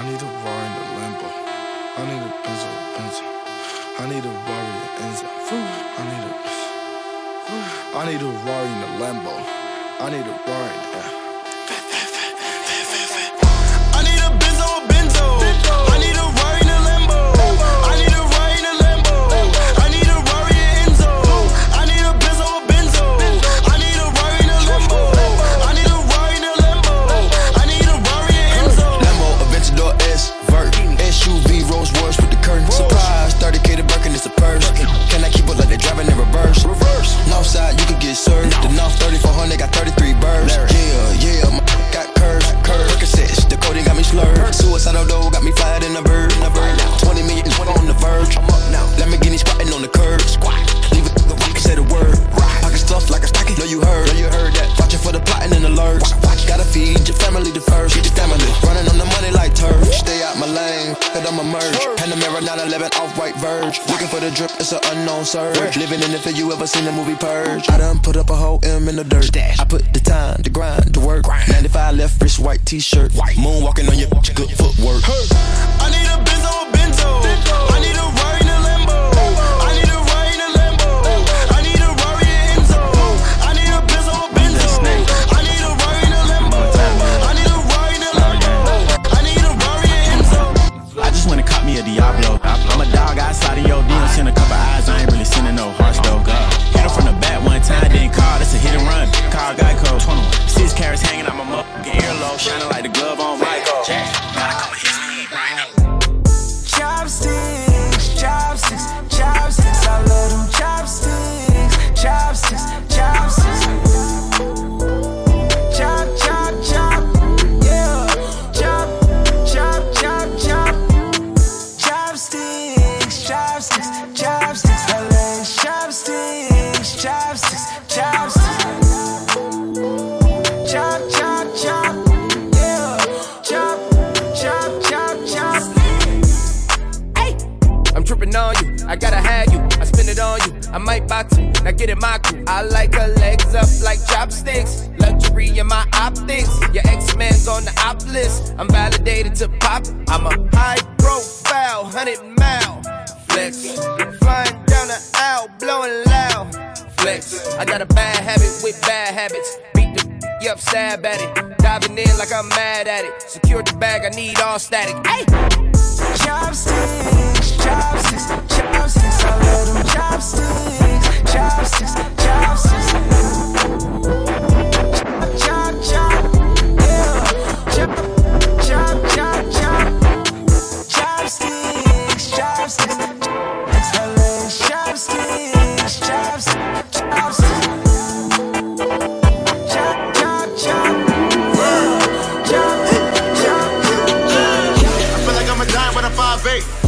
I need a bar in the Lambo. I need a Benzo. I need a bar in the Enzo. I need a bar in the Lambo. I need a bar in the I need a Benzo. I need a bar in the Lambo. I need a bar in the Lambo. I need a bar in the Enzo. I need a Benzo. I need a bar in the Lambo. I need a bar in the Lambo. I need a bar in the Enzo. Lambo, Aventador S, Vert, SUV, Rolls Royce with the curtain. Surprise, 30K to Birkin, it's a purse. Can I keep it like they're driving in reverse? Northside, you could get served. The North 3400 got 33 birds. Yeah, my got curves. Percocets, the coding got me slurred. Suicidal dough got me fired in a bird. 20 million on the verge. I'm up now. Lamborghini squatting on the curb. Leave it the rock, say the word. Pocket stuff like a stocky. Know you heard that. Watching for the plotting and alerts. Gotta feed your family the first. Feed your family. Running on the money like turf. Stay out my lane, cause I'm a merge. Panamera 911 off-white verge. Looking for the drip, it's an unknown surge. Living in it for you ever seen the movie Purge. I done put up a whole M in the dirt. I put the time, the grind, the work. 95 left wrist, white t-shirt. Moonwalking on your good footwork. I need a Benzo. I need a ride in a Lambo. I need a ride in a Lambo. I need a ride in a Enzo. I need a Benzo. I need a ride in a Lambo. I need a ride in a Lambo. I need a ride in a Enzo. I just went and caught me a Diablo. I'm a dog outside of your DM. Send a couple eyes, I ain't really sending no hearts though. Hit her from the back one time, then call. That's a hit and run. Call Geico. 6 carats hanging out my motherfucking earlobe, shining like the glove on Michael. Gotta come and hit me right now. Chopsticks, I love them chopsticks. Chop, yeah. Chop. Chopsticks, I love chopsticks. Chop, yeah. Chop. I'm tripping on you, I gotta have you, I spend it on you, I might buy 2, now get in my crew. I like her legs up like chopsticks, luxury in my optics, your X-Men's on the op list, I'm validated to pop, I'm a high profile, 100 mile, flex, flying down the aisle, blowing loud, flex, I got a bad habit with bad habits, beat the up, stab at it, diving in like I'm mad at it, secure the bag, I need all static, ayy! Chopsticks, I love them chopsticks. Chop, yeah. Chop. Chopsticks, I love chopsticks.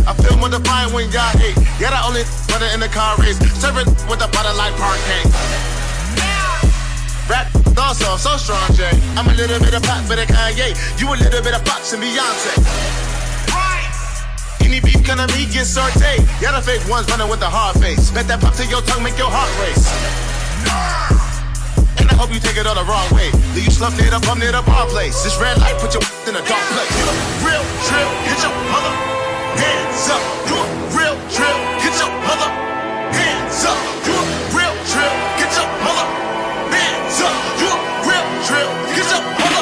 I feel multiplied when y'all hate. Yeah, the only brother in the car race. Serving with the butter like parquet. Rap also so strong, Jay. I'm a little bit of pop for the Kanye. You a little bit of Fox and Beyonce. Any beef gonna be get sauteed. Yeah, the fake ones running with the hard face. Bet that pop to your tongue make your heart race. And I hope you take it all the wrong way. Do you slough it up, I'm near the bar place. This red light put your in a dark place. You a real trip, hit your mother. Hands up, you a real drill, get your mother. Hands up, you a real drill, get your mother. Hands up, you a real drill, get your mother.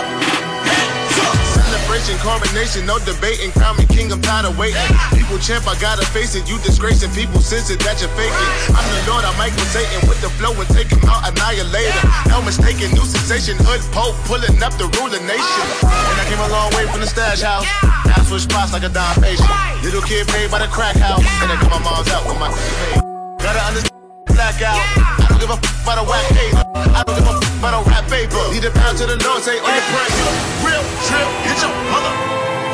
Hands up. Celebration, coronation, no debating. Crown me king, I'm tired of waiting. People champ, I gotta face it. You disgracing, people sense it that you're faking. I'm the Lord, I'm Michael Satan. With the flow and take him out, annihilator. No mistaken, new sensation. Hood Pope, pulling up the ruling nation. And I came a long way from the stash house. I switch spots like a dime patient. Little kid paid by the crack house. And I cut my mom's out with my baby. Gotta understand blackout. I don't give a f*** about a whack paper. I don't give a f*** about a rap paper. Need a pound to the Lord, say, oh, praise. You a real drill, get your mother.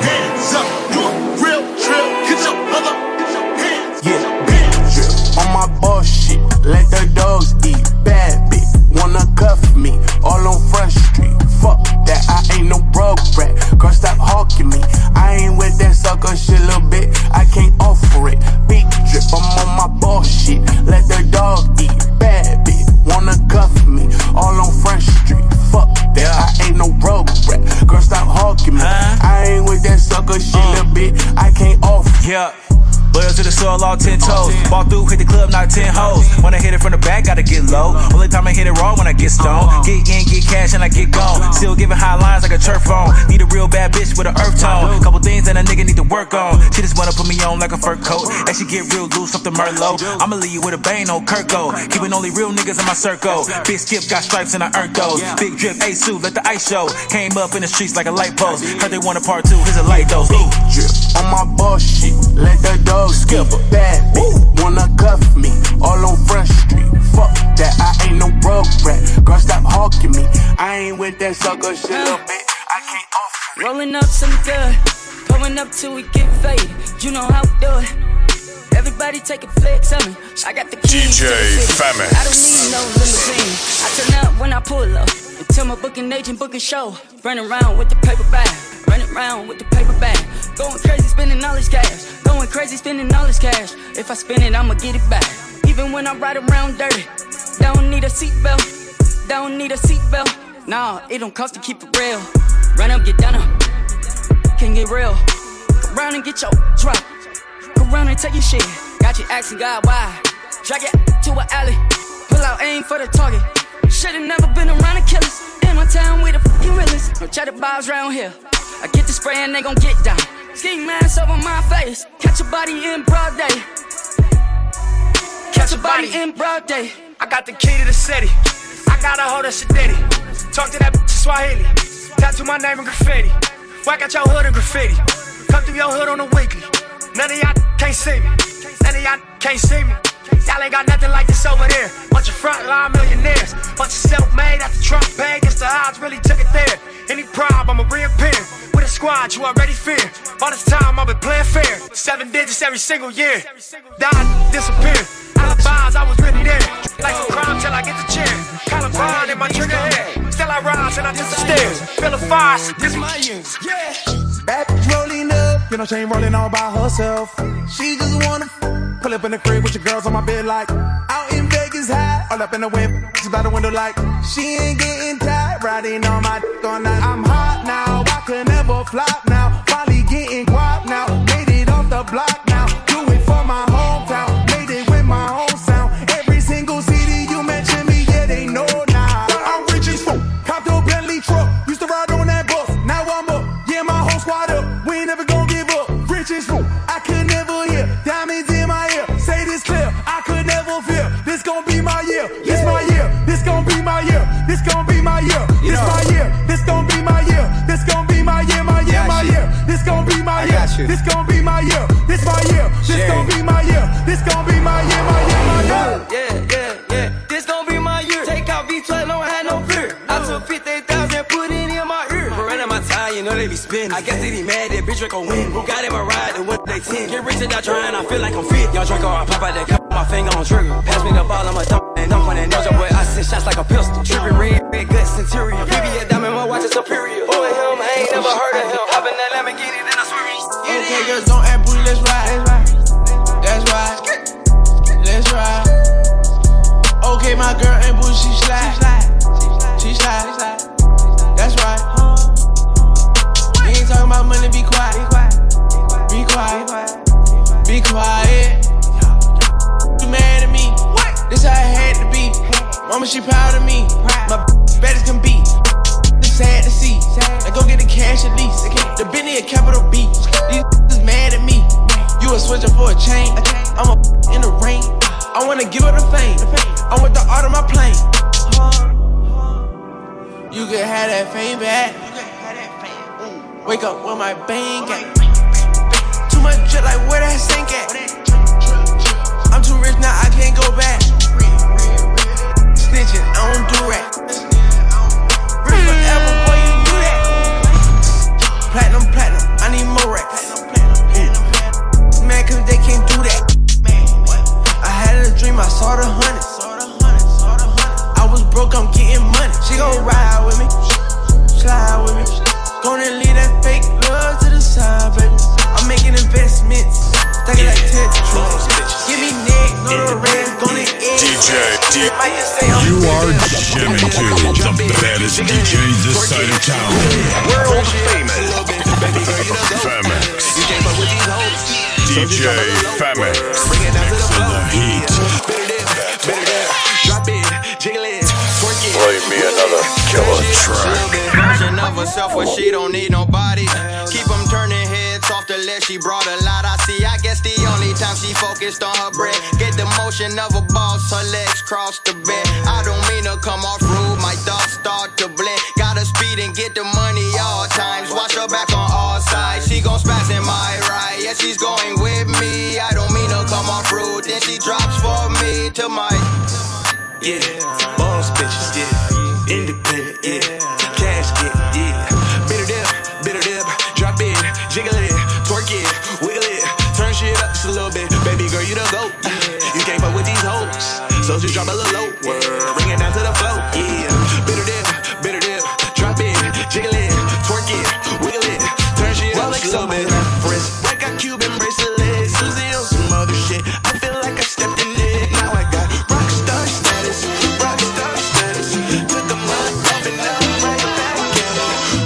Hands up. You a real drill, get your mother. Hands up. Yeah, bitch. On my bullshit, let the dogs eat. Bad bitch, wanna cuff me. All on Front Street. Fuck that, I ain't no broke brat. Girl, stop hawking me. I ain't with that sucker shit, little bit. I can't offer it. Big drip, I'm on my bullshit. Let the dog eat. Bad bitch, wanna cuff me. All on Front Street. Fuck that, I ain't no broke brat. Girl, stop hawking me. I ain't with that sucker. sucker shit, little bitch, I can't off. Yeah. Loyal to the soil, all 10 toes. Ball through, hit the club, not 10 hoes. When I hit it from the back, gotta get low. Only time I hit it raw when I get stoned. Get in, get cash, and I get gone. Still giving high lines like a turf phone. Need a real bad bitch with an earth tone. Couple things that a nigga need to work on. She just wanna put me on like a fur coat. And she get real loose off the Merlot. I'ma leave you with a bang, no Kirko. Keeping only real niggas in my circle. Big Skip got stripes and I earned those. Big Drip, A-Suit, let the ice show. Came up in the streets like a light post. Heard they want a part 2, here's a light dose. Ooh, drip on my bullshit, let the dog skip a bad bitch, wanna cuff me, all on Front Street, fuck that, I ain't no broke rat, girl stop hawking me, I ain't with that sucker shit, little bitch, I can't offer it. Rolling up some good, pulling up till we get faded, you know how we do it, everybody take a flex on me, I got the keys to the city. I don't need no limousine, I turn up when I pull up, until my booking agent book a show, run around with the paper bag, running around with the paper bag, going crazy spending all this cash, going crazy spending all this cash. If I spend it, I'ma get it back. Even when I ride around dirty, don't need a seatbelt, don't need a seatbelt. Nah, it don't cost to keep it real. Run up, get down up, can get real. Go round and get your drop, go round and take your shit. Got you asking God why, drag it to an alley, pull out aim for the target. Should've never been around the killers. In my town, we the fucking realest. No chatter vibes round here. I get the spray and they gon' get down. Ski mask over my face. Catch a body in broad day. Catch a body in broad day. I got the key to the city. I got a hold of Shadiddy. Talk to that bitch in Swahili. Tattoo my name in graffiti. Whack out your hood in graffiti. Come through your hood on a weekly. None of y'all can't see me. None of y'all can't see me. Y'all ain't got nothing like this over there. Bunch of frontline millionaires. Bunch of self-made after Trump paid. Guess the odds really took it there. Any prob, I'ma reappear. With a squad you already fear. All this time I've been playing fair. 7 digits every single year. Died, disappeared. Alibis, I was really there. Life a crime till I get the chair. Columbine in my trigger hair. Still I rise and I just stairs. Feel a fire, this my use. Yeah. Back rolling up. You know she ain't rolling all by herself. She just wanna pull up in the crib with your girls on my bed like out in Vegas high, all up in the wind, she's by the window like she ain't getting tired, riding on my dick all night. I'm hot now, I could never flop now, finally getting guap now, made it off the block now, do it for my hometown, made it with my own sound, every single city you mention me, yeah they know now. I'm rich as fuck, copped a Bentley truck, used to ride on that bus, now I'm up, yeah my whole squad up, we ain't never gonna give up, rich as fuck, I could never hear diamonds in my ear. Say this clear, I could never fear. This gon' be my year. This my year. This gon' be my year. This gon' be my year. This my year. This gon' be my year. This gon' be my year. My year. My year. This gon' be my year. This gon' be my year. This my year. This gon' be my year. This gon' be my year. My year. My year. Yeah, yeah, yeah. This gon' be my year. Take out V12, don't have no fear. I took 50,000, put it in my ear. Running my tie, you know they be spinning. I guess they be mad that bitch Draco win. Who got him a ride and what they 10? Get rich and not trying. I feel like I'm fit. Y'all Draco, I pop out that cup. My finger on trigger. Pass me the ball, I'm a dump and dump on that nose. Boy, I send shots like a pistol. Trippin' red guts interior. Baby, a diamond, my watch is superior. Boy, him, I ain't never heard of him. Hop in that Lamborghini, then I swear. Okay, girls, don't act booty, let's ride. That's right. Let's ride. Okay, my girl ain't booty, she slide. She slide. That's right. We ain't talking about money, be quiet. Be quiet. Be quiet. You mad at me? What? This how I had to be. Mama, she proud of me. My bad as can be. It's sad to see. Now go get the cash at least. The Bentley a capital B. These is mad at me. You a switcher for a chain. I'm a in the rain. I wanna give her the fame. I'm with the art of my plane. You could have that fame back. Wake up with my bang at. Too much drip like where that sink at. I'm too rich now, I can't go back. Snitching, I don't do that. Rich forever, boy, you do that. Platinum, I need more racks. Man, cause they can't do that. I had a dream, I saw the hundreds. I was broke, I'm getting money. She gon' ride with me, slide with me. Gonna leave that fake love to the side, baby. I'm making investments. Take it like Tetris. Give me neck, no red, gonna eat. DJ, you are jamming to the baddest DJ this side of town. World famous. DJ Famix. Bring it down to the floor. Heat. Better that, drop it, jiggle it, twerk it. Play me another killer track. Version of herself where she don't need nobody. Keep them turning heads off the left. She brought a lot, I see. I guess the only time she focused on her breath. Get the motion of a boss, her legs cross the bed. I don't mean to come off rude, my thoughts start to blend. Gotta speed and get the money all times. Watch her back on all sides. She gon' spaz in my ride. Yeah, she's going with me. I don't mean to come off rude. Then she drops for me to my. Yeah, boss bitches, yeah. Independent, yeah. Cash, yeah, yeah. Bitter dip, drop it, jiggle it, twerk it, wiggle it, turn shit up just a little bit. Baby girl, you the GOAT. You can't fuck with these hoes, so just drop a little low. Bring it down to the flow, yeah. Bitter dip, drop it, jiggle it, twerk it, wiggle it, turn shit up just a little bit. I got Cuban bracelets, Susie on some other shit. I feel like I stepped in it. Now I got rockstar status, took a month off and now I'm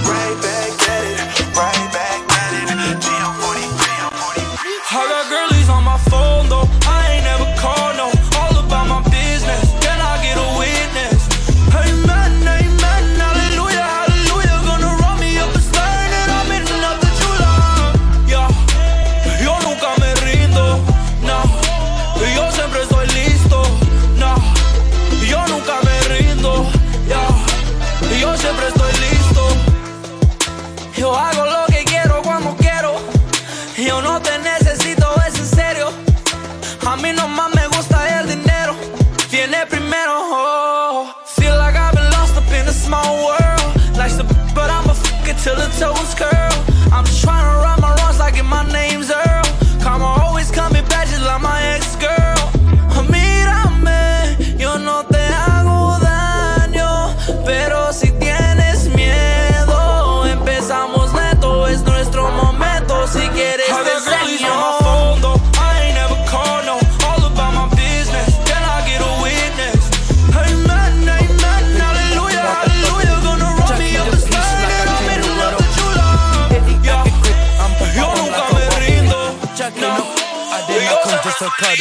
right back at it, right back at it. G-O-40, I got girlies on my phone though, I ain't never called no. All about my business, then I get a witness. Amen, hallelujah. Gonna roll me up and slide it, I'm eating up the chula. Yeah, yo nunca me rindo, no. Yo siempre estoy listo, no. Yo nunca me rindo, yeah. Yo siempre estoy listo. Yo hago lo que quiero cuando quiero. Yo no te necesito, es en serio. A mí nomás me gusta el dinero. Viene primero, oh. Feel like I've been lost up in a small world. Life's a bitch, but I'ma fuck it till the toes curl. I'm just tryna run my wrongs like if my name's Earl. Karma always coming back just like my ex-girl. Mírame, yo no te hago daño, pero si tienes miedo, empezamos neto, es nuestro momento. Si quieres I got girlies on my phone though, I ain't never called no. All about my business, then I get a witness. Amen, hallelujah. Gonna roll me up and slide it, I'm eating up the chula. Yeah, yo nunca me rindo, no. Yo siempre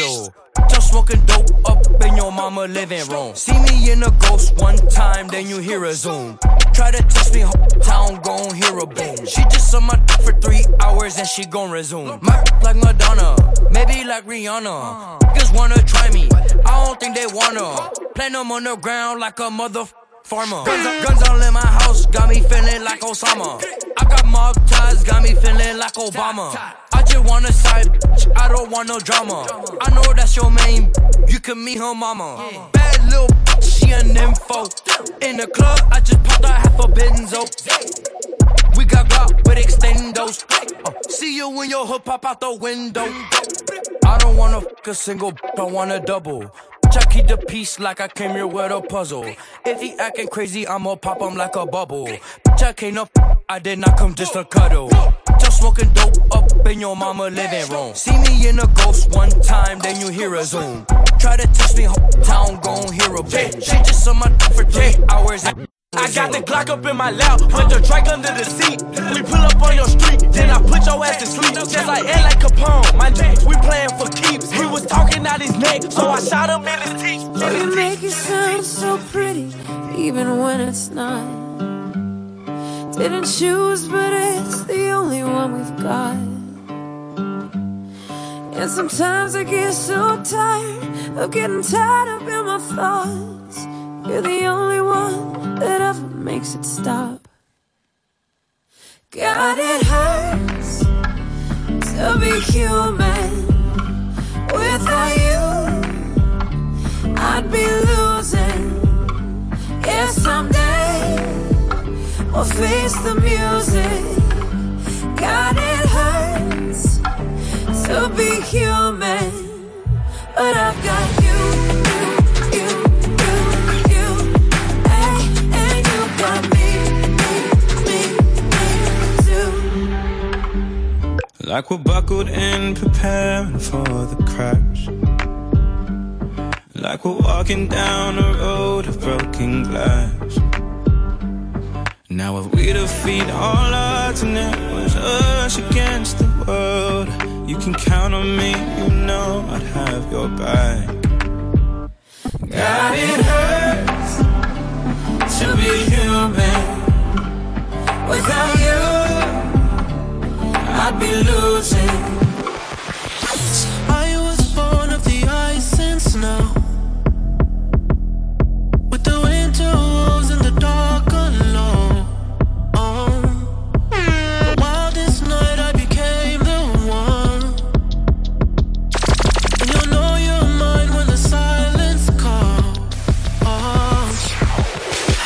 just smoking dope up in your mama living room. See me in a ghost one time, then you hear a zoom. Try to touch me, whole town gon' hear a boom. She just on my dick for 3 hours and she gon' resume. My like Madonna, maybe like Rihanna. Niggas wanna try me, I don't think they wanna. Plant them on the ground like a motherfucker. Farmer. Guns all in my house, got me feeling like Osama. I got mob ties, got me feeling like Obama. I just wanna side, I don't want no drama. I know that's your main, you can meet her mama. Bad little, she an info. In the club, I just popped out half a benzo. We got Glock with extendos. See you in your hood, pop out the window. I don't wanna fuck a single, I want a double. I keep the peace like I came here with a puzzle. If he acting crazy, I'ma pop him like a bubble. Bitch, I came up, I did not come just to cuddle. Just smoking dope up in your mama living room. See me in a ghost one time, then you hear a zoom. Try to touch me, whole town gon' hear a bitch. She just on my dick for 3 hours. I got the Glock up in my lap, put the Drake under the seat. We pull up on your street, then I put your ass to sleep. Just like Ed, like Capone, my dick, we playing for keeps. He was talking out his neck, so I shot him in his teeth. You make it sound so pretty, even when it's not. Didn't choose, but it's the only one we've got. And sometimes I get so tired of getting tied up in my thoughts. You're the only one that ever makes it stop. God, it hurts to be human. Without you, I'd be losing. Yeah, someday we'll face the music. God, it hurts to be human, but I've got you. Like we're buckled in, preparing for the crash. Like we're walking down a road of broken glass. Now if we defeat all odds and it was us against the world, You can count on me, you know I'd have your back. God, it hurts to be human. Without you, I'd be losing. I was born of the ice and snow, with the winter wolves in the dark alone. The wildest night I became the one. And you'll know you're mine when the silence calls.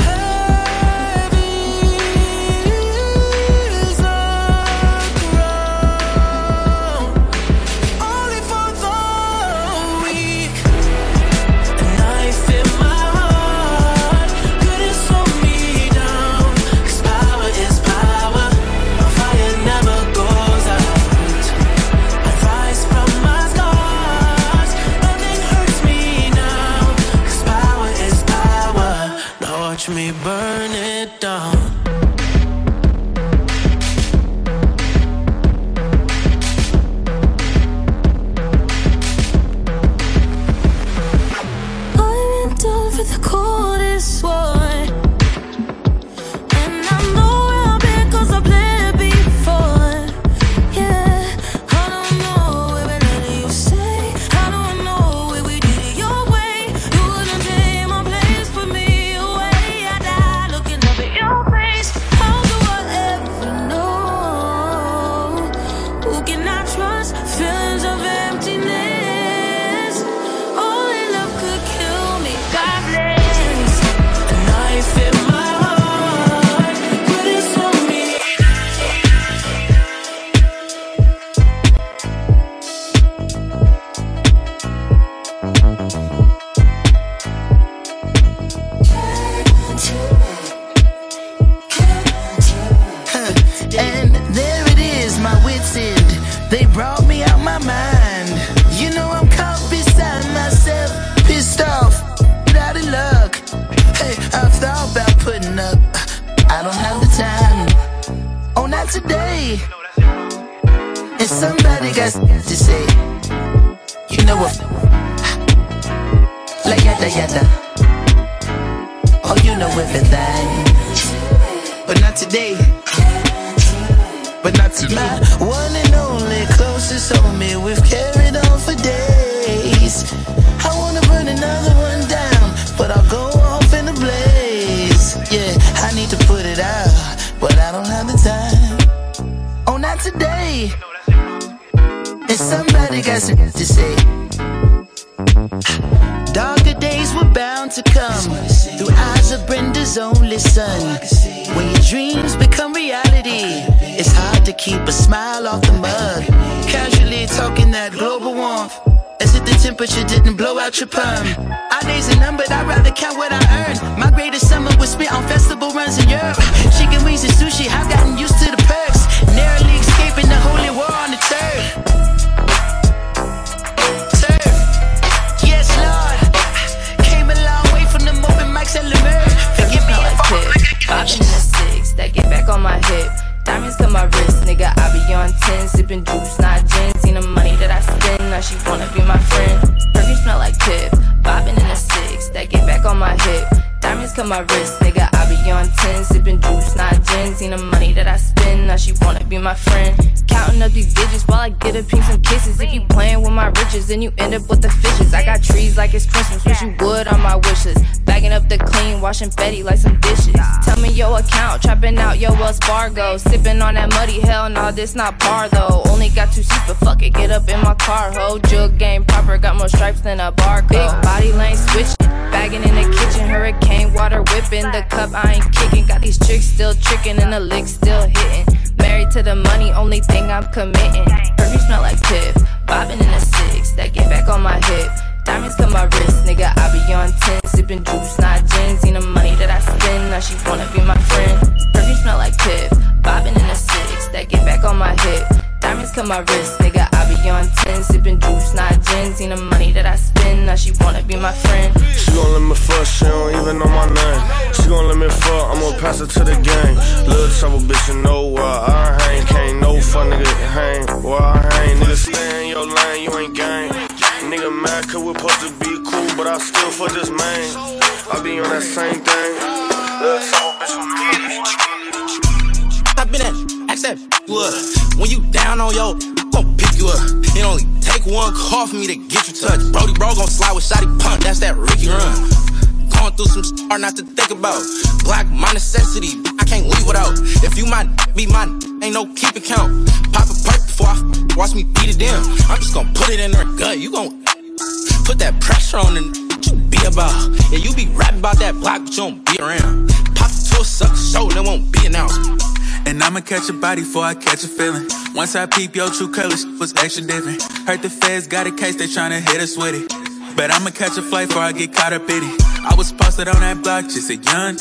Heavy is the ground, only for the weak. A knife in my heart couldn't slow me down, 'cause power is power, a fire never goes out. I rise from my scars, nothing hurts me now, 'cause power is power. Now watch me burn it down. I went over the coldest one, and I know where I've been 'cause I played it before. Yeah, I don't know where we let you stay. I don't know where we did it your way. You wouldn't take my place, put me away. I die looking up at your face. How do I ever know? Who can I trust? Feelings of emptiness. Only love could kill me. God bless. A knife in my heart couldn't slow me And there it is, my wits end. They brought me out my mind. You know I'm caught beside myself, pissed off, out of luck. Hey, I've thought about putting up. I don't have the time. Oh, not today. And somebody got to say, you know what? Like yada yada. Oh, you know everything, but not today. But not to my one and only closest homie. We've carried on for days. I wanna burn another one down, but I'll go off in a blaze. Yeah, I need to put it out, but I don't have the time. Oh, not today. And somebody got something to say. Darker days were bound to come, through eyes of Brenda's only son. When your dreams become reality, it's hard to keep a smile off the mug. Casually talking that global warmth, as if the temperature didn't blow out your perm. Our days are numbered, I'd rather count what I earned. My greatest summer was spent on festival runs in Europe. Chicken wings and sushi, I've gotten used to the perks. Narrowly escaping the holy war on the turf. Yes, Lord, came a long way from them open mics and Lemur. Forgive me if I tip, popping the six, that get back on my hip. Diamonds to my wrist, nigga, I be on 10. Sipping juice, not gin. Seen the money that I spend, now she wanna be my friend. Perfume smell like Pip, bobbing in the six, that get back on my hip. Diamonds to my wrist, nigga, I be on 10. Sipping juice, not gin. Seen the money that I spend, now she wanna be my friend. Counting up these digits while I get a piece and kisses. If you playing with my riches, then you end up with the fishes. I got trees like it's Christmas, wish you would on my wishes. Bagging up the clean, washing Betty like some dishes. Tell me your account, trapping out your Wells Fargo. Sipping on that muddy, hell no, nah, this not par though. Only got 2 seats, but fuck it, get up in my car, ho. Jug game proper, got more stripes than a barcode. Big body lane switching, bagging in the kitchen, hurricane water whipping. The cup I ain't kicking, got these chicks still tricking and the lick still hitting. Married to the money, only thing I'm committing. Perfume smell like Piff, bobbing in a six, that get back on my hip. Diamonds to my wrist, nigga, I be on 10. Sipping juice, not gin. Seen the money that I spend, now she wanna be my friend. Perfume smell like Piff, bobbing in a six, that get back on my hip. Diamonds to my wrist, nigga, I be on 10. Sipping juice, not gin. Seen the money that I spend, now she wanna be my friend. She gon' let me fuck, she don't even know my name. She gon' let me fuck, I'm gon' pass her to the gang. Little trouble, bitch, you know why I hang. Can't no fuck nigga hang, why I hang, nigga stay. for this man. I be on that same thing. I been at accept blood. When you down on yo, gon' pick you up. It only take one call for me to get you touched. Brody bro gon' slide with shotty punk. That's that Ricky run. Going through some shit hard not to think about. Black my necessity, I can't leave without. If you my be my ain't no keep account. Pop a perk before I watch me beat it down. I'm just gon' put it in her gut. You gon' put that pressure on and you be about. Yeah, you be rapping about that block, but you don't be around. Pop to a sucker show, there won't be an ounce. And I'ma catch a body before I catch a feeling. Once I peep your true colors, was extra different. Heard the feds got a case, they tryna hit us with it. But I'ma catch a flight before I get caught up in it. I was posted on that block, just a young.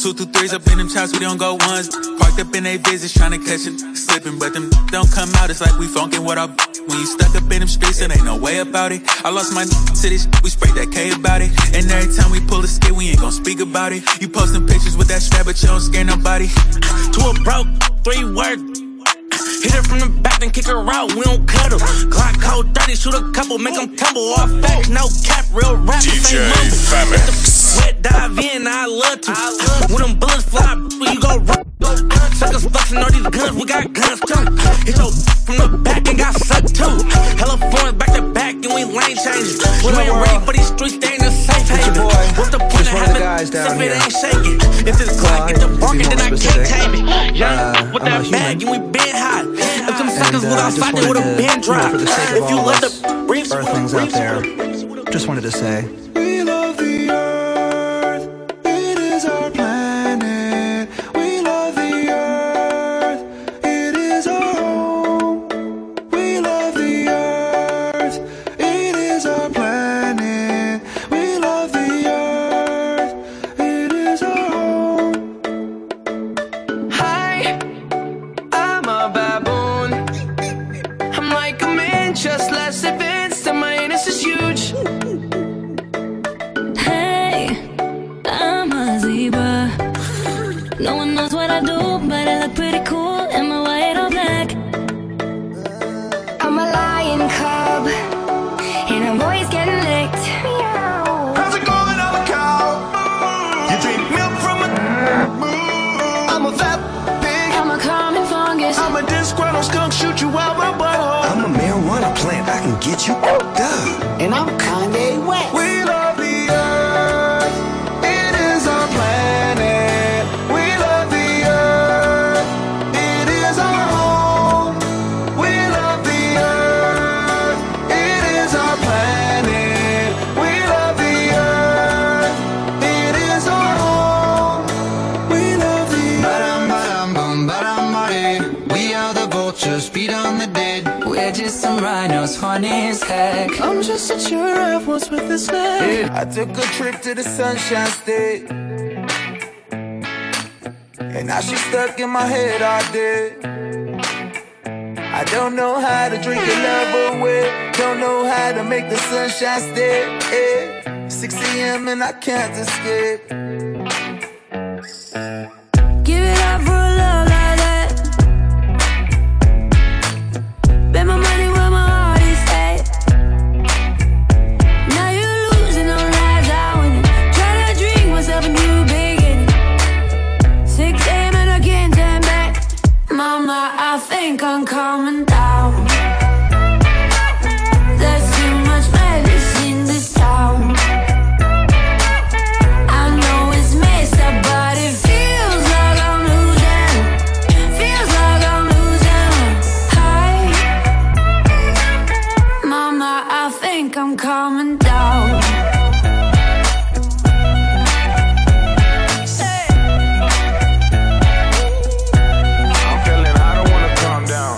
2 through 3s up in them chops, we don't go ones. Parked up in they visits, tryna catch it, slipping. But them don't come out, it's like we funkin' with our. When you stuck up in them streets, it ain't no way about it. I lost my to this, we sprayed that K about it. And every time we pull a skit, we ain't gon' speak about it. You posting pictures with that strap, but you don't scare nobody. To a broke, 3 words. Hit her from the back, then kick her out, we don't cuddle. Glock cold 30, shoot a couple, make them tumble. All facts, no cap, real rap, DJ Famix. Wet dive in, I love to. When them bullets fly, you go run. Suckers flexing all these guns, we got guns too. Hit your from the back and got sucked too. Hella foreigns back to back, and we lane changes. We ain't ready for these streets, they ain't a safe haven. What's the point of having guys down here? It ain't shaking. If this Glock get the barking, then I can't tame it. Young with that bag, and we been hot. If them suckers would outside, they would've been dropped. If you let the briefs out there, just wanted to say we love the earth. It is our planet. We love the earth. It is our home. We love the earth. It is our planet. We love the earth. It is our home. Hi, I'm a baboon. I'm like a man, just less advanced, and my anus is huge. No one knows what I do, but I look pretty cool. Am I white or black? I'm a lion cub, and I'm always getting licked. How's it going? I'm a cow. You drink milk from a moo. I'm a fat pig. I'm a common fungus. I'm a disgruntled skunk. Shoot you out my butthole. I'm a marijuana plant. I can get you done. And I'm Kanye West. We love the earth. It is our planet. Some rhinos, funny as heck. I'm just a giraffe once with a snake. I took a trip to the Sunshine State, and now she's stuck in my head all day. I don't know how to drink your love away. Don't know how to make the sunshine stay. 6 a.m. and I can't escape. Give it up for a love like that. Bet my money where my heart is at. Now you're losing all lies I win. Try to drink myself a new beginning. 6 a.m. and I can't turn back. Mama, I think I'm coming down. There's too much madness in this town. I know it's messed up, but it feels like I'm losing. Feels like I'm losing. Hi, Mama, I think I'm coming down. I'm feeling I don't wanna calm down.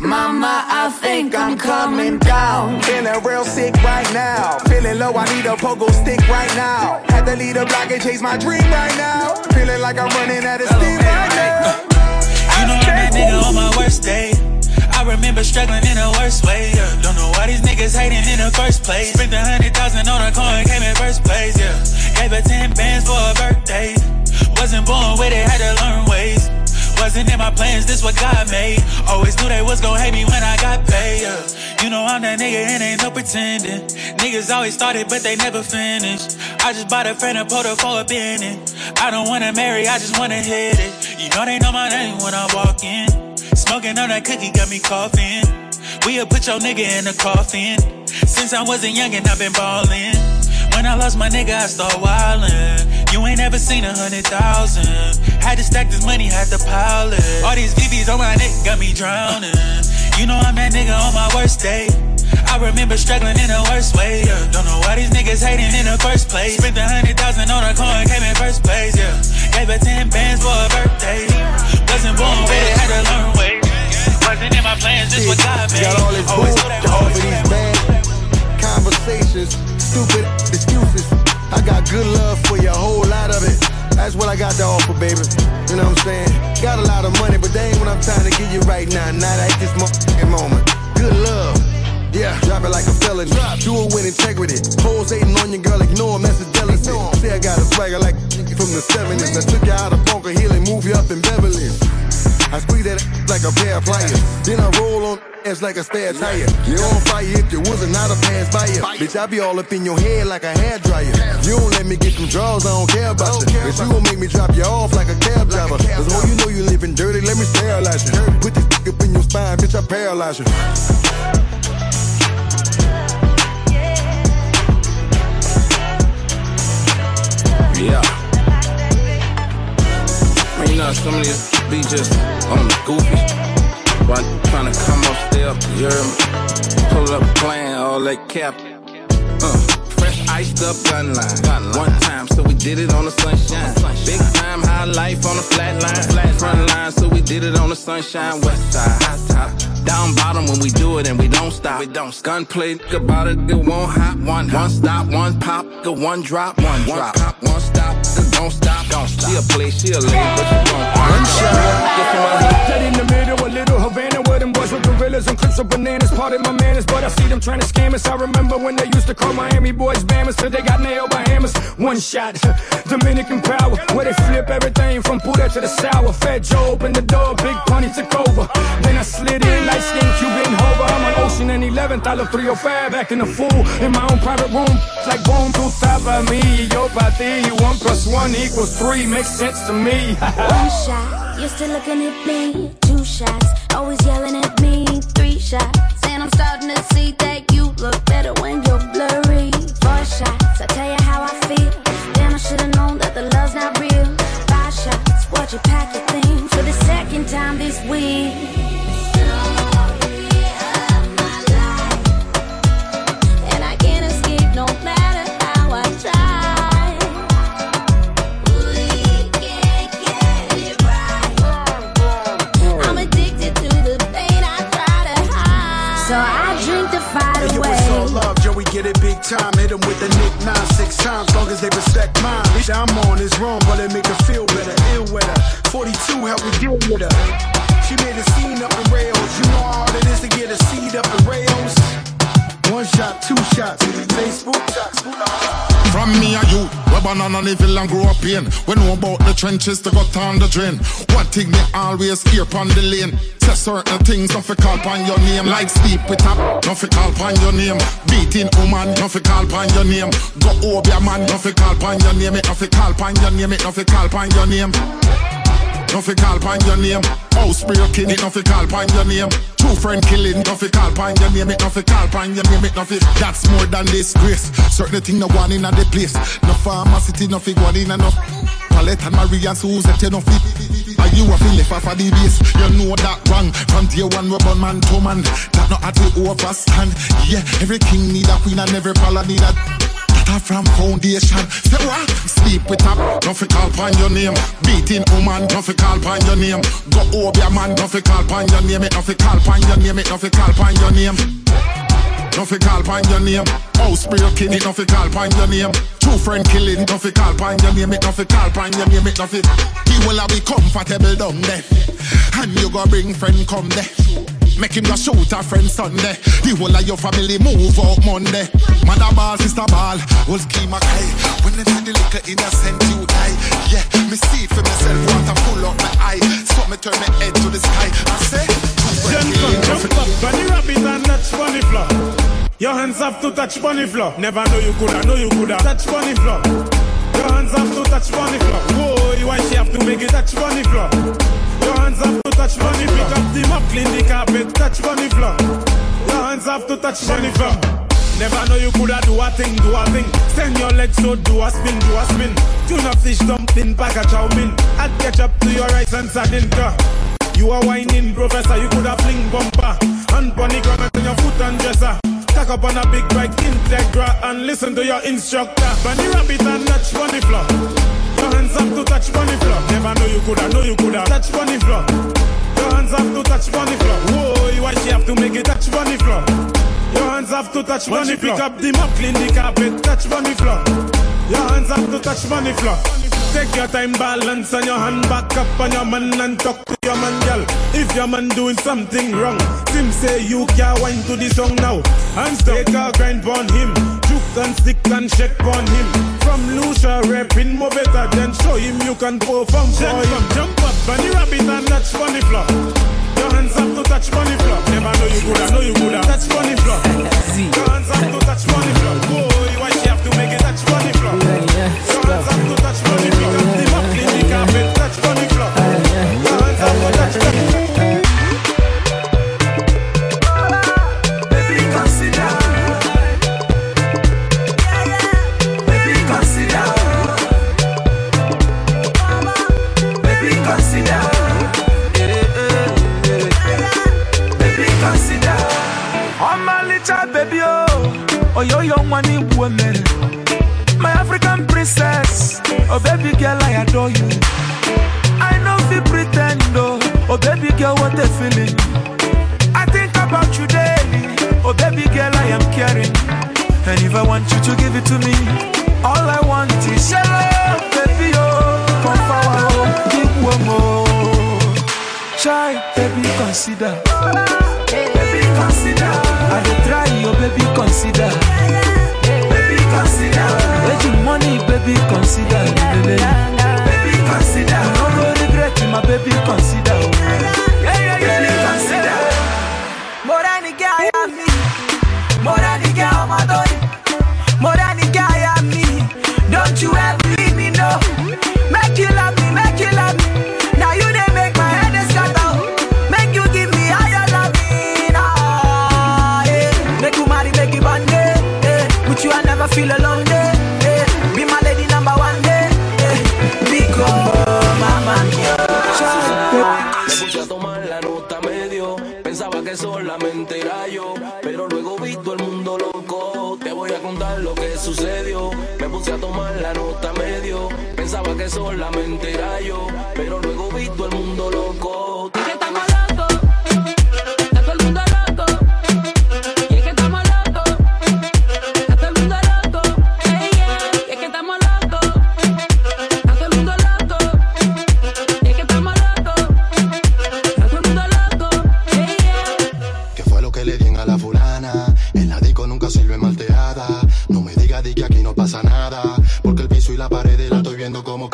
Mama, I think I'm coming down. Feeling real sick right now. Feeling low, I need a pogo stick right now. Had to leave the block and chase my dream right now. Feeling like I'm running out of steam right now. You know I'm that nigga on my worst day. I remember struggling in the worst way. Yeah. Don't know why these niggas hating in the first place. Spent 100,000 on a car and came in first place. Yeah, gave her 10 bands for her birthday. Wasn't born with it, had to learn ways. Wasn't in my plans, this what God made. Always knew they was gon' hate me when I got paid, yeah. You know I'm that nigga and ain't no pretending. Niggas always started but they never finished. I just bought a friend and pulled her for a penny. I don't wanna marry, I just wanna hit it. You know they know my name when I walk in. Smoking on that cookie got me coughing. We'll put your nigga in the coffin. Since I wasn't young and I've been ballin'. When I lost my nigga, I start wildin'. You ain't ever seen 100,000. Had to stack this money, had to pile it. All these VVs on my neck got me drowning. You know I'm that nigga on my worst day. I remember struggling in the worst way, yeah. Don't know why these niggas hating in the first place. Spent 100,000 on a coin, came in first place, yeah. Gave her 10 bands for her birthday. Wasn't born with it, had to learn way. Wasn't in my plans, just what God made. Got all this bullshit, all for these bad conversations, stupid excuses. I got good love for you, a whole lot of it. That's what I got to offer, baby. You know what I'm saying? Got a lot of money, but that ain't what I'm trying to give you right now. Not at this moment. Good love. Yeah, drop it like a felon. Do it with integrity. Hoes hating on your girl, ignore them, that's a delicacy. See, I got a swagger like from the 70s. I took you out of Bunker Hill and moved you up in Beverly. I squeeze that like a pair of pliers. Then I roll on ass like a spare tire. You're on fire if you wasn't out of pass fire. Bitch, I be all up in your head like a hairdryer. You don't let me get them draws, I don't care about you. Bitch, you gon' make me drop you off like a cab driver. Cause when you know you living dirty, let me sterilize you. Put this up in your spine, bitch, I paralyze you. Yeah. I mean, you know, some of these be just on the goofy. Why tryna come up, stay up, you're pull up, playing all that cap. Fresh iced up gun line. One time, so we did it on the sunshine. Big time, high life on the flat line. Front line, so we did it on the sunshine. West side, high top. Down bottom when we do it and we don't stop. We don't gunplay about it. It won't hop. One stop, one pop, the one drop, one drop. One pop, one stop, it don't stop. Don't stop. She a play, she a lady, but she won't. One shot. Dead in the middle, a little Havana where them boys with gorillas and clips of bananas. Pardon my manners, but I see them trying to scam us. I remember when they used to call Miami boys bammers till they got nailed by hammers. One shot, Dominican power where they flip everything from pura to the sour. Fat Joe opened the door, big punny took over. Then I slid in like skin Cuban hover. I'm on Ocean and 11th. I love 305, acting a fool in my own private room. Like boom, tu tapa mi, yo pa ti. 1 + 1 = 3 makes sense to me. 1 shot, you're still looking at me. 2 shots, always yelling at me. 3 shots, and I'm starting to see that you look better when you're blurry. 4 shots, I tell you how I feel. Damn, I should've known that the love's not real. 5 shots, what you pack your things for the second time this week. We get it big time, hit them with the nick 9, 6 times, long as they respect mine. Bitch, I'm on is wrong, but it make her feel better, ill with her. 42, help me deal with her. She made a scene up in rails, you know how hard it is to get a seed up in rails. 1 shot, 2 shots, Facebook shots. From me and you, we born on the hill and grow up in. We know about the trenches to go down the drain. One thing they always hear on the lane. Say certain things, don't fi call pon your name. Like sleep with a, don't fi call pon your name. Beating woman, don't fi call pon your name. Go over your man, don't fi call pon your name. It don't fi call pon your name, it don't fi call pon your name. Don't fi call pon your name. House breaking, it don't fi call pon your name. Two friend killing, don't fi call pon your name. It don't fi call pon your name, it don't fi. That's more than disgrace. Certain thing no one in a the place. No pharmacy, no fi one in a no. Palette and Marie and Suzette, you no fi. Are you a feel for the base? You know that wrong. From day one, we're born man to man. That not at the overstand. Yeah, every king need a queen and every pala need a. That from foundation. Say what? Sleep with a, don't fi call pon your name. Beating woman, don't fi call pon your name. Go over your man, don't fi call pon your name. It don't fi call pon your name. It don't fi call pon your name. Don't fi call pon your name. House breaking, it don't fi call pon your name. Two friend killing, don't fi call pon your name. It don't fi call pon your name. It don't fi. He will be comfortable down there, and you go bring friend come there. Make him go shoot a friend Sunday. He will your family move out Monday. Mother ball, sister ball, whole scheme a guy. When for the liquor innocent you die. Yeah, me see for myself what I pull up my eye. Stop me turn my head to the sky. I say, jump up, bunny rabbit and touch bunny floor. Your hands have to touch bunny floor. Never know you coulda touch bunny floor. Your hands have to touch bunny floor. Whoa, why she have to make it touch bunny floor? Your hands have to touch bunny. Pick up the mop, clean the carpet, touch bunny floor. Your hands have to touch bunny floor. Never know you coulda do a thing. Send your legs so do a spin. Tuna fish dumpling, pack a chow mein. Add ketchup to your rice and sardine. You are whining, professor, you coulda fling bumper. And bunny grammar on your foot and dresser. Tack up on a big bike, Integra, and listen to your instructor. Bunny rabbit and touch bunny floor. Your hands up to touch bunny floor. Never know you coulda touch bunny floor. Your hands up to touch bunny floor. Whoa, why she have to make it touch bunny floor? Your hands have to touch money, pick up the mop, clean the carpet, touch money floor. Your hands have to touch money floor. Take your time, balance on your hand, back up on your man and talk to your man, girl. If your man doing something wrong, Tim say you can't whine to the song now. And take a grind on him, juke and stick and shake on him. From Lucia rapping more better than show him you can perform. Jump up, bunny rabbit and touch money floor. Your hands have to touch money floor. Never know you coulda touch money floor. Your hands have to touch money floor. Boy, why she have to make it touch money floor? Your hands have to touch money floor. Pick up the mop, clean the carpet, touch money floor. Your hands have to touch money floor. Oh, your young money woman, my African princess. Oh, baby girl, I adore you. I know if you pretend, though. Oh, baby girl, what a feeling. I think about you daily. Oh, baby girl, I am caring. And if I want you to give it to me, all I want is your love, baby. Oh, come forward, oh, give one more. Try, baby, consider. Baby, consider. I dey try, oh baby, consider. Baby, consider. Let your money, baby, consider. Baby, consider. No go regret, my baby, consider. Baby, consider. More than a guy, I'm me. More than a guy, I'm a More than a guy, I'm me. Don't you ever leave me, no. Make you love me. Now you dey make my head a scatter. Make you give me higher love. With you I never feel alone, be my lady number one day, because mama mía. Mucha toma en la nota medio, pensaba que solamente era yo, pero luego vi todo el mundo loco, te voy a contar lo que sucedió. Me puse a tomar la nota medio, pensaba que solamente era yo, pero luego vi todo el mundo loco. Come on.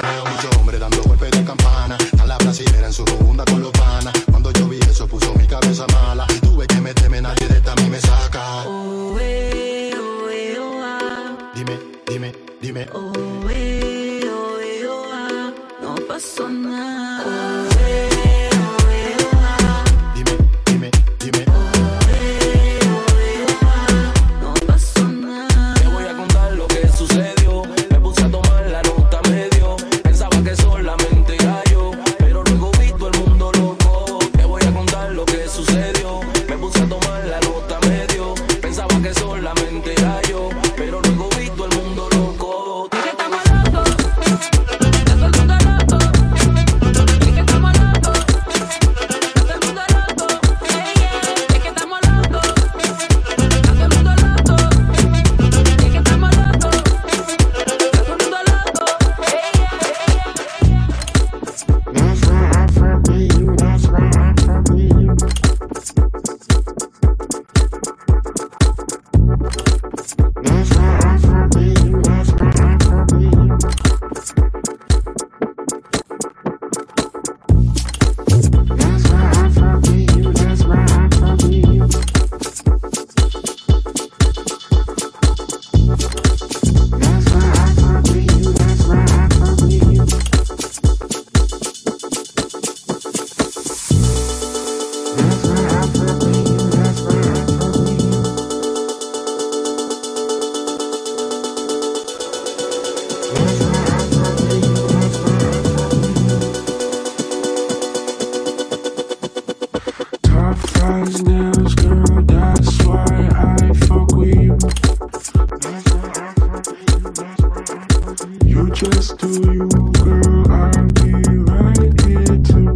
just to you, girl, I'll be right here too.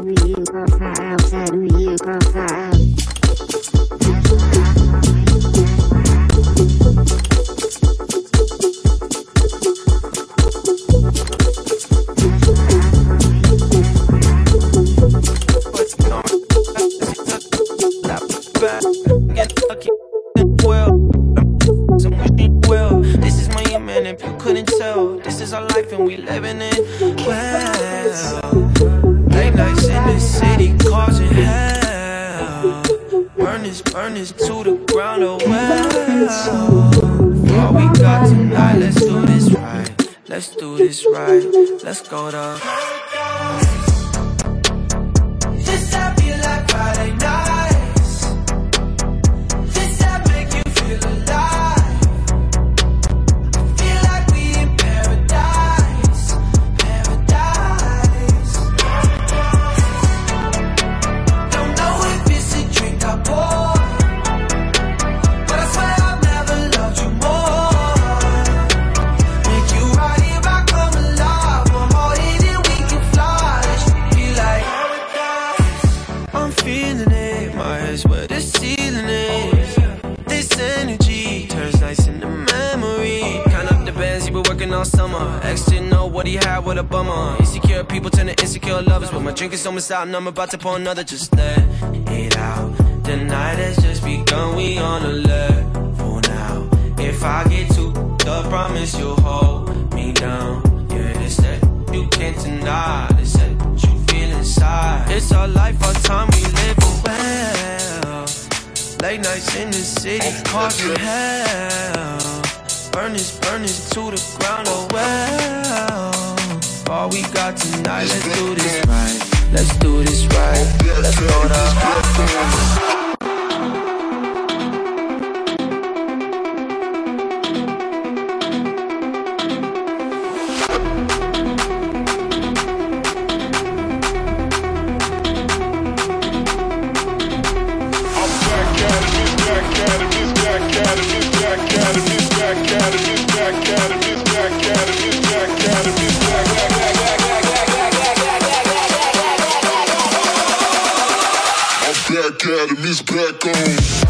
Do you prefer, do you prefer? If you couldn't tell, this is our life and we living it well. Late nights in the city causing hell. Burn this to the ground, oh well. For all we got tonight, let's do this right. Let's do this right. Let's go to this happy like Friday nights. This that make you feel alive. Ex didn't know what he had, what a bummer. Insecure people turn to insecure lovers, but my drink is almost out and I'm about to pour another. Just let it out. The night has just begun, we on alert for now. If I get too up, promise you'll hold me down. Yeah, this that you can't deny, this that you feel inside. It's our life, our time, we live well. Late nights in the city causing hell. Burn this to the ground, oh well. All we got tonight, let's do this right. Let's do this right. Let's go down. Academy's back on.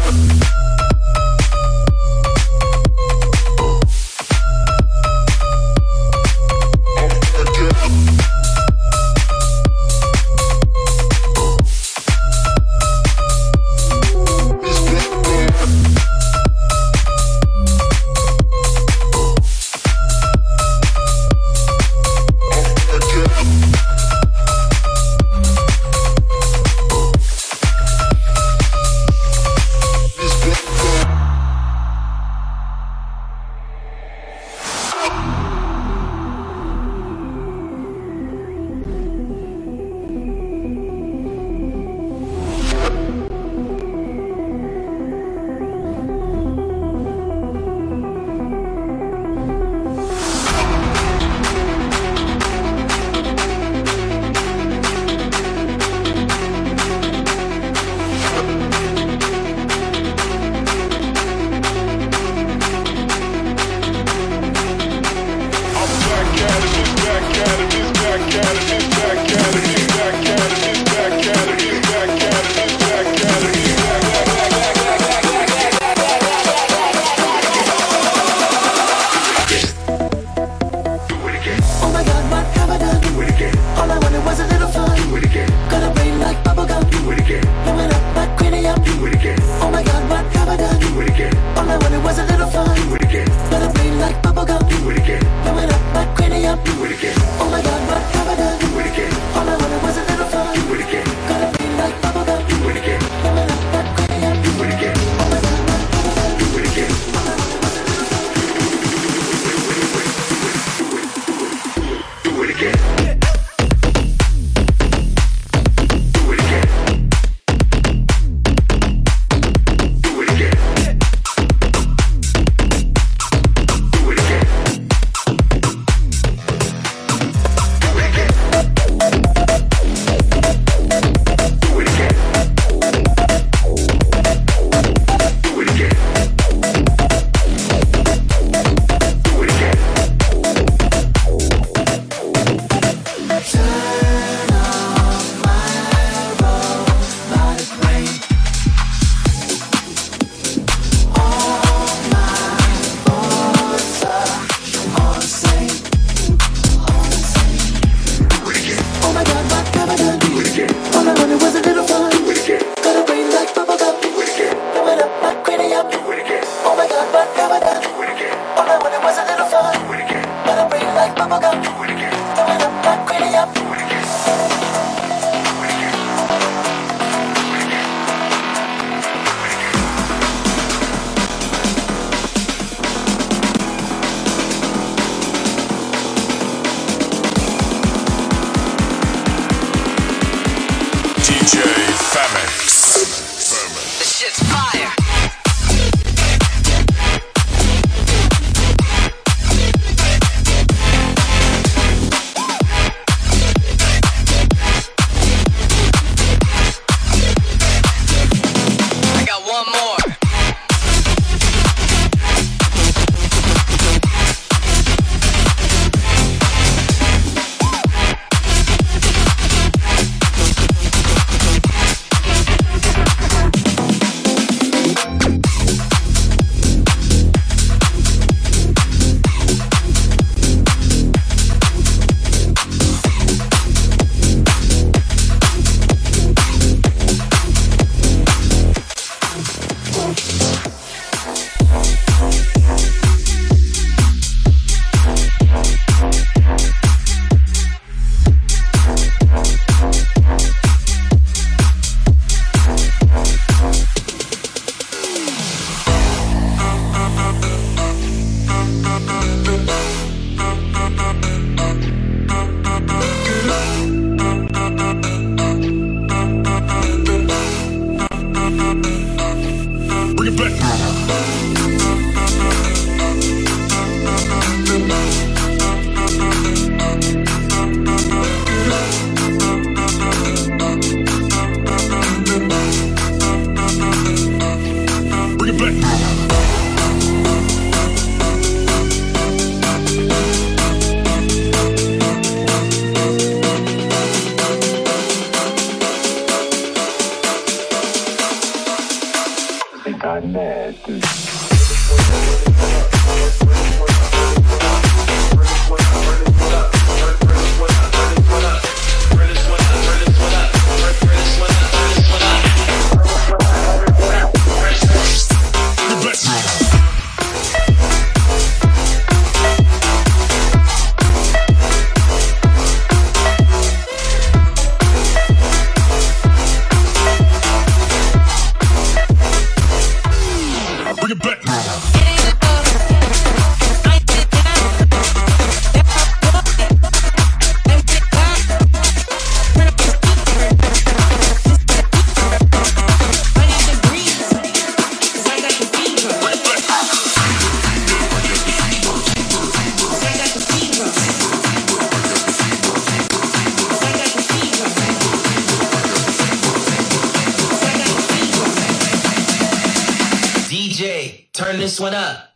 this one up.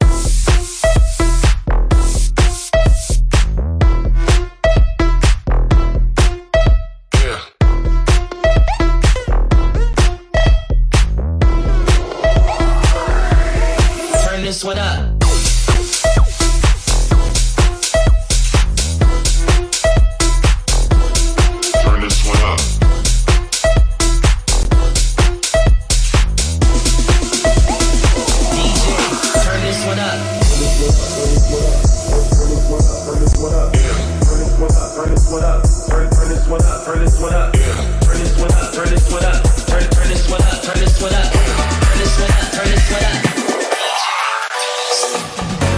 Yeah. Turn this one up. Turn this one up.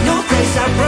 No place I